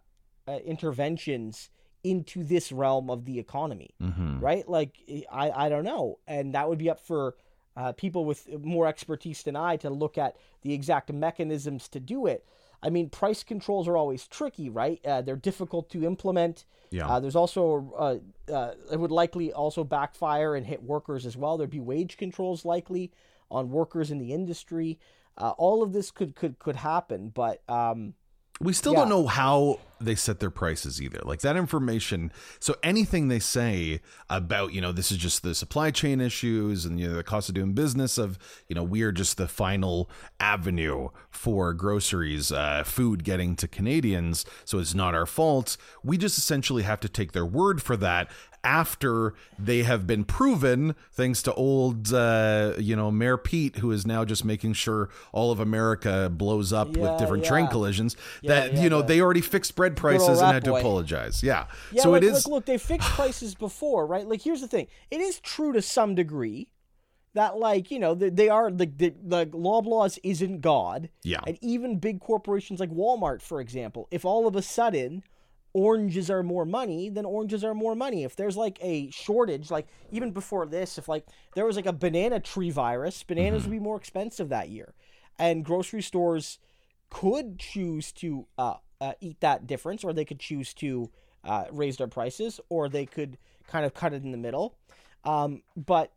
uh, interventions into this realm of the economy, mm-hmm. right? Like, I, I don't know. And that would be up for uh, people with more expertise than I to look at the exact mechanisms to do it. I mean, price controls are always tricky, right? Uh, they're difficult to implement. Yeah. Uh, there's also, uh, uh, it would likely also backfire and hit workers as well. There'd be wage controls likely on workers in the industry. Uh, all of this could, could, could happen, but... Um, We still yeah. don't know how they set their prices either. Like that information. So anything they say about, you know, this is just the supply chain issues and you know, the cost of doing business of, you know, we are just the final avenue for groceries, uh, food getting to Canadians. So it's not our fault. We just essentially have to take their word for that. After they have been proven, thanks to old, uh, you know, Mayor Pete, who is now just making sure all of America blows up yeah, with different yeah. train collisions, yeah, that, yeah, you know, yeah. they already fixed bread prices and had boy. to apologize. Yeah. yeah so like, it is. Look, look, they fixed prices before, right? Like, here's the thing. It is true to some degree that, like, you know, they, they are, like, the, the Loblaws isn't God. Yeah. And even big corporations like Walmart, for example, if all of a sudden... oranges are more money, then oranges are more money. If there's like a shortage, like even before this, if like there was like a banana tree virus, bananas mm-hmm. would be more expensive that year. And grocery stores could choose to uh, uh, eat that difference, or they could choose to uh, raise their prices, or they could kind of cut it in the middle. Um, but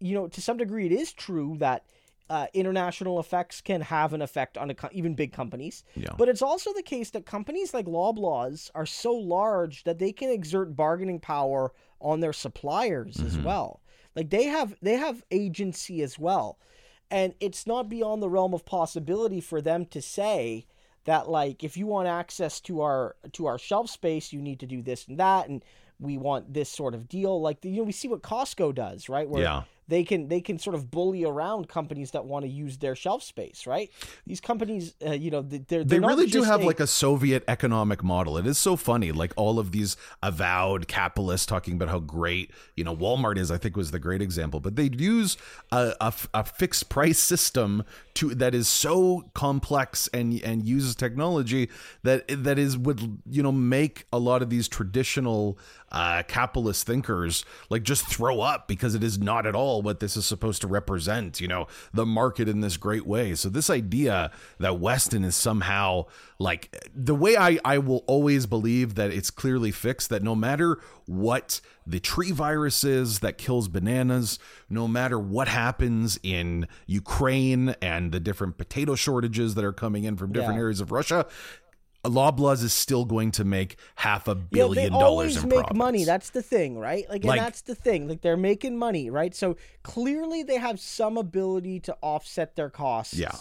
you know, to some degree it is true that uh, international effects can have an effect on a co- even big companies. Yeah. But it's also the case that companies like Loblaws are so large that they can exert bargaining power on their suppliers mm-hmm. as well. Like they have they have agency as well. And it's not beyond the realm of possibility for them to say that, like, if you want access to our to our shelf space, you need to do this and that, and we want this sort of deal. Like, you know, we see what Costco does, right? Where yeah. they can they can sort of bully around companies that want to use their shelf space, right? These companies, uh, you know, they're, they're they not really do have a, like a Soviet economic model. It is so funny, like all of these avowed capitalists talking about how great, you know, Walmart is. I think was the great example, but they use a, a, a fixed price system to that is so complex and and uses technology that that is would you know make a lot of these traditional uh, capitalist thinkers like just throw up because it is not at all what this is supposed to represent, you know, the market in this great way. So this idea that Weston is somehow like the way I, I will always believe that it's clearly fixed, that no matter what the tree virus is that kills bananas, no matter what happens in Ukraine and the different potato shortages that are coming in from different yeah. areas of Russia, Loblaws is still going to make half a billion yeah, they dollars in profits. Always make money. That's the thing, right? Like, like, and that's the thing. Like, they're making money, right? So clearly they have some ability to offset their costs, yeah.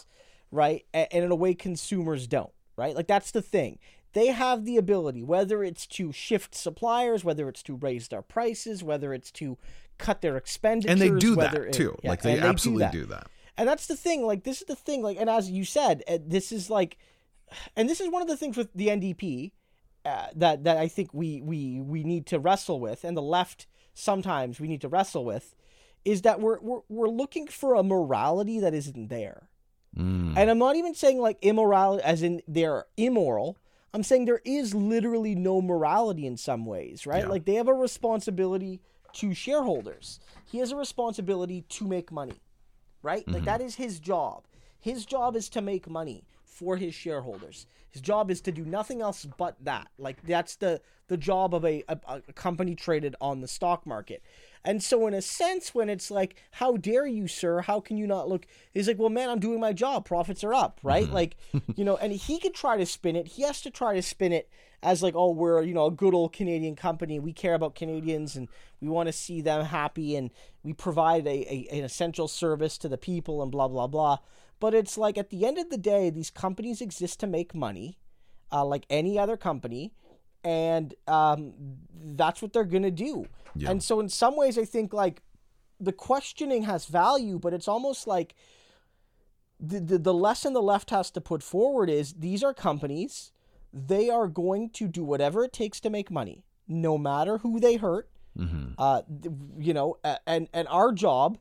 right? And in a way consumers don't, right? Like, that's the thing. They have the ability, whether it's to shift suppliers, whether it's to raise their prices, whether it's to cut their expenditures. And they do that, it, too. Yeah, like, they absolutely they do, that. do that. And that's the thing. Like, this is the thing. Like, and as you said, this is like... And this is one of the things with the N D P uh, that that I think we, we we need to wrestle with, and the left sometimes we need to wrestle with, is that we're we're, we're looking for a morality that isn't there. Mm. And I'm not even saying like immorality as in they're immoral. I'm saying there is literally no morality in some ways, right? Yeah. Like they have a responsibility to shareholders. He has a responsibility to make money, right? Mm-hmm. Like that is his job. His job is to make money for his shareholders. His job is to do nothing else but that. Like that's the the job of a, a, a company traded on the stock market. And so in a sense, when it's like, how dare you, sir? How can you not look? He's like, well, man, I'm doing my job. Profits are up, right? Mm-hmm. Like, you know, and he could try to spin it. He has to try to spin it as like, oh, we're, you know, a good old Canadian company. We care about Canadians and we want to see them happy. And we provide a, a an essential service to the people and blah, blah, blah. But it's like at the end of the day, these companies exist to make money, uh, like any other company, and um, that's what they're going to do. Yeah. And so in some ways, I think like the questioning has value, but it's almost like the, the, the lesson the left has to put forward is these are companies. They are going to do whatever it takes to make money, no matter who they hurt, mm-hmm. uh, you know, and, and our job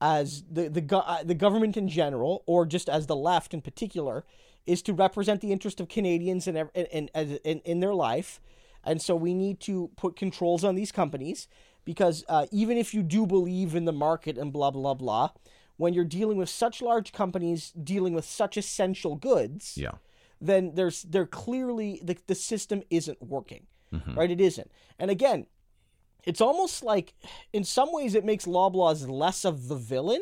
as the the, go- the government in general, or just as the left in particular, is to represent the interest of Canadians in, ev- in, in, in, in their life. And so we need to put controls on these companies because uh, even if you do believe in the market and blah, blah, blah, when you're dealing with such large companies dealing with such essential goods, yeah. then there's they're clearly the, the system isn't working, mm-hmm. right? It isn't. And again, it's almost like, in some ways, it makes Loblaws less of the villain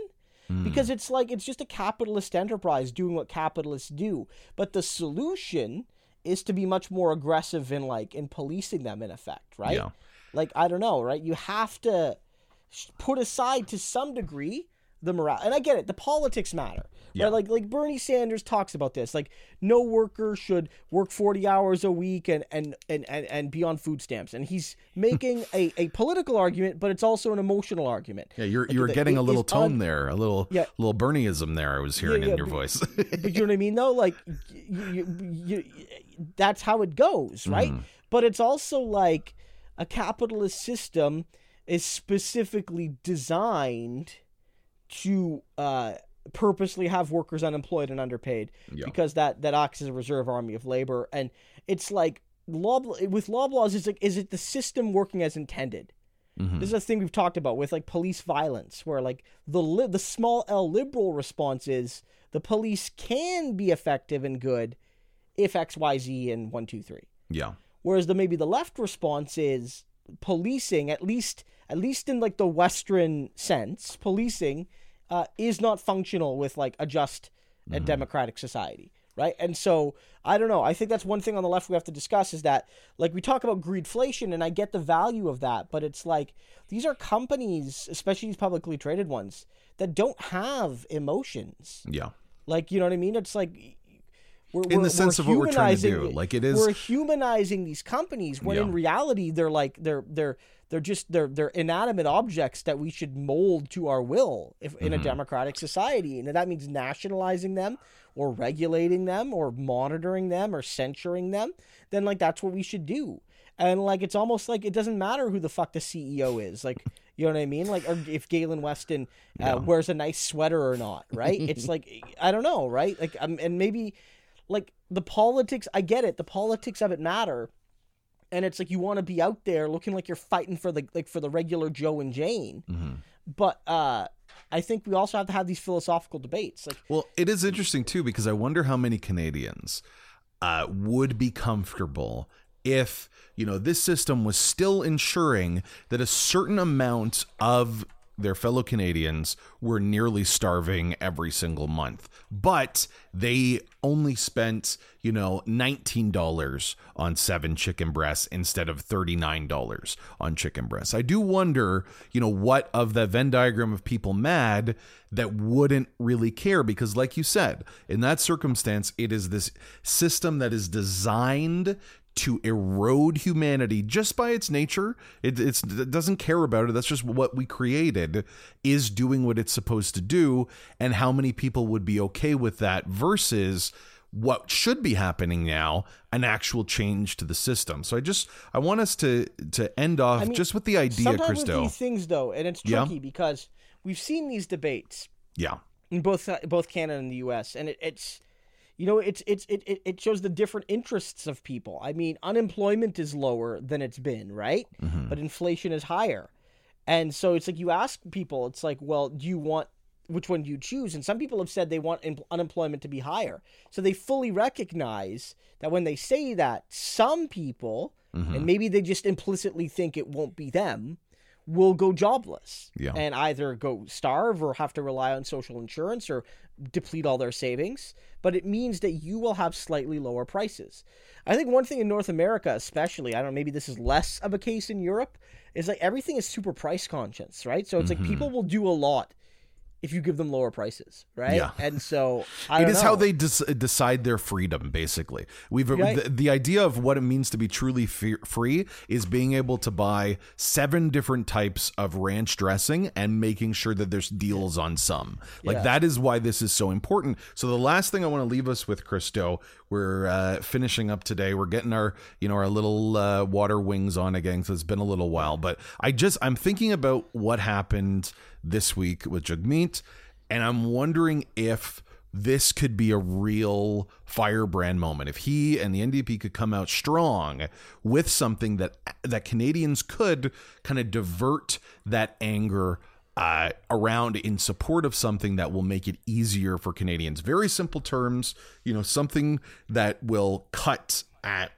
mm. because it's like it's just a capitalist enterprise doing what capitalists do. But the solution is to be much more aggressive in like in policing them, in effect, right? Yeah. Like I don't know, right? You have to put aside to some degree the morale, and I get it. The politics matter, yeah. right? Like like Bernie Sanders talks about this. Like no worker should work forty hours a week and and and and, and be on food stamps. And he's making a, a political argument, but it's also an emotional argument. Yeah, you're like, you're the, getting it, a little tone un- there, a little yeah. little Bernieism there. I was hearing yeah, yeah, in your but, voice. But you know what I mean, though. Like you, you, you, that's how it goes, right? Mm. But it's also like a capitalist system is specifically designed to uh, purposely have workers unemployed and underpaid yeah. because that, that acts as a reserve army of labor. And it's like Loblaw, with Loblaws, it's like, is it the system working as intended? Mm-hmm. This is a thing we've talked about with like police violence, where like the li- the small L liberal response is the police can be effective and good if X, Y, Z and one, two, three. Yeah. Whereas the maybe the left response is policing, at least at least in like the Western sense, policing uh, is not functional with like a just mm-hmm. and democratic society. Right. And so I don't know. I think that's one thing on the left we have to discuss is that like we talk about greedflation and I get the value of that. But it's like these are companies, especially these publicly traded ones, that don't have emotions. Yeah. Like, you know what I mean? It's like we're, in we're, the sense of what we're trying to do. Like it is. We're humanizing these companies when yeah. in reality, they're like they're they're they're just they're they're inanimate objects that we should mold to our will if in mm-hmm. a democratic society. And that means nationalizing them or regulating them or monitoring them or censuring them. Then like that's what we should do. And like it's almost like it doesn't matter who the fuck the C E O is. Like, you know what I mean? Like, or if Galen Weston uh, no. wears a nice sweater or not, right? It's like, I don't know, right? Like, um, and maybe, like, the politics, I get it. The politics of it matter. And it's like you want to be out there looking like you're fighting for the like for the regular Joe and Jane. Mm-hmm. But uh, I think we also have to have these philosophical debates. Like, well, it is interesting, too, because I wonder how many Canadians uh, would be comfortable if, you know, this system was still ensuring that a certain amount of their fellow Canadians were nearly starving every single month, but they only spent, you know, nineteen dollars on seven chicken breasts instead of thirty-nine dollars on chicken breasts. I do wonder, you know, what of the Venn diagram of people mad that wouldn't really care, because like you said, in that circumstance, it is this system that is designed to erode humanity just by its nature. It, it's, it doesn't care about it. That's just what we created, is doing what it's supposed to do. And how many people would be okay with that versus what should be happening now, an actual change to the system. So I just, I want us to, to end off I mean, just with the idea, sometimes Christo. With these things though, and it's tricky yeah. because we've seen these debates yeah, in both, both Canada and the U S, and it, it's, you know, it's it's it it shows the different interests of people. I mean, unemployment is lower than it's been, right? Mm-hmm. But inflation is higher. And so it's like you ask people, it's like, well, do you want, which one do you choose? And some people have said they want in, unemployment to be higher. So they fully recognize that when they say that, some people, mm-hmm. and maybe they just implicitly think it won't be them, will go jobless yeah. and either go starve or have to rely on social insurance or deplete all their savings. But it means that you will have slightly lower prices. I think one thing in North America, especially, I don't know, maybe this is less of a case in Europe, is like everything is super price conscious, right? So it's mm-hmm. like people will do a lot if you give them lower prices, right? Yeah. And so I don't It is know. How they de- decide their freedom, basically. We've right? the, the idea of what it means to be truly fe- free is being able to buy seven different types of ranch dressing and making sure that there's deals on some. Like yeah. that is why this is so important. So the last thing I want to leave us with, Christo, we're uh, finishing up today. We're getting our, you know, our little uh, water wings on again. So it's been a little while, but I just I'm thinking about what happened this week with Jagmeet, and I'm wondering if this could be a real firebrand moment, if he and the N D P could come out strong with something that that Canadians could kind of divert that anger uh, around in support of something that will make it easier for Canadians. Very simple terms, you know, something that will cut at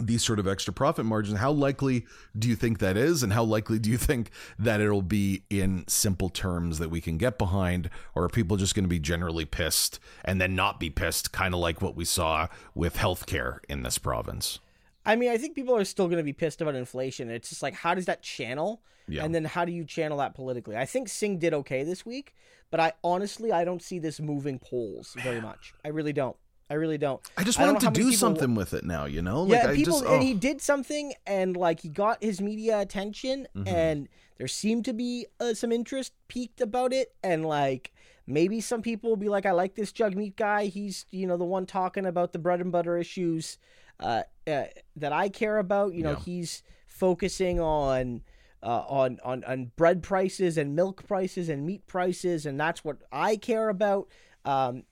these sort of extra profit margins. How likely do you think that is? And how likely do you think that it'll be in simple terms that we can get behind? Or are people just going to be generally pissed and then not be pissed? Kind of like what we saw with healthcare in this province. I mean, I think people are still going to be pissed about inflation. It's just like, how does that channel? Yeah. And then how do you channel that politically? I think Singh did okay this week, but I honestly, I don't see this moving polls very much. I really don't. I really don't. I just want him to do something w- with it now, you know? Like, yeah, I people, just, oh. and he did something, and like he got his media attention, mm-hmm. and there seemed to be uh, some interest piqued about it, and like maybe some people will be like, I like this Jagmeet guy. He's, you know, the one talking about the bread and butter issues uh, uh, that I care about. You know, yeah. he's focusing on, uh, on on on bread prices and milk prices and meat prices, and that's what I care about. Um,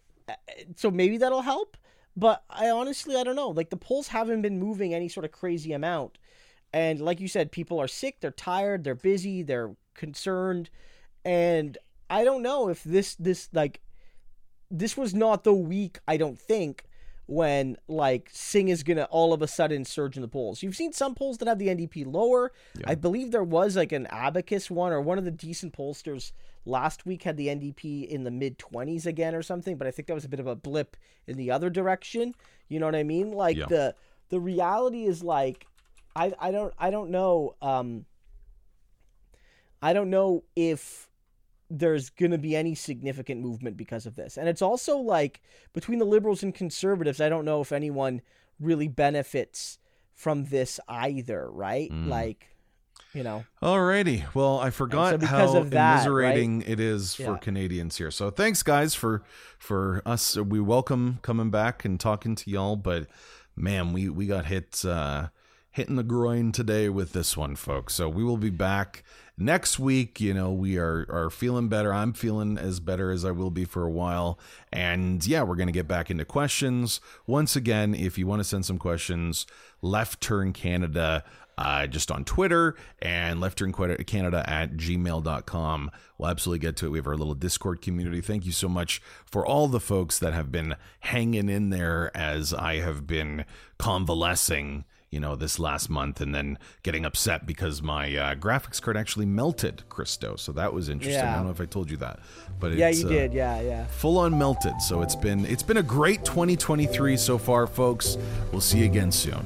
So maybe that'll help, but I honestly, I don't know. Like the polls haven't been moving any sort of crazy amount. And like you said, people are sick, they're tired, they're busy, they're concerned. And I don't know if this, this, like, this was not the week, I don't think, when, like, Singh is going to all of a sudden surge in the polls. You've seen some polls that have the N D P lower. Yeah. I believe there was, like, an Abacus one or one of the decent pollsters last week had the N D P in the mid twenties again or something, but I think that was a bit of a blip in the other direction. You know what I mean? Like, yeah. the the reality is, like, I, I don't I don't know. Um, I don't know if there's going to be any significant movement because of this. And it's also like between the Liberals and Conservatives, I don't know if anyone really benefits from this either, right? Mm. Like, you know. Alrighty. Well, I forgot so how of that, immiserating right? it is for yeah. Canadians here. So thanks, guys, for for us. We welcome coming back and talking to y'all. But, man, we, we got hit uh, hit in the groin today with this one, folks. So we will be back next week. You know, we are, are feeling better. I'm feeling as better as I will be for a while. And yeah, we're going to get back into questions. Once again, if you want to send some questions, Left Turn Canada, uh, just on Twitter, and Left Turn Canada at gmail dot com. We'll absolutely get to it. We have our little Discord community. Thank you so much for all the folks that have been hanging in there as I have been convalescing, you know, this last month, and then getting upset because my uh, graphics card actually melted, Christo. So that was interesting. Yeah. I don't know if I told you that, but yeah, it's, you uh, did. Yeah, yeah. Full on melted. So it's been it's been a great twenty twenty-three so far, folks. We'll see you again soon.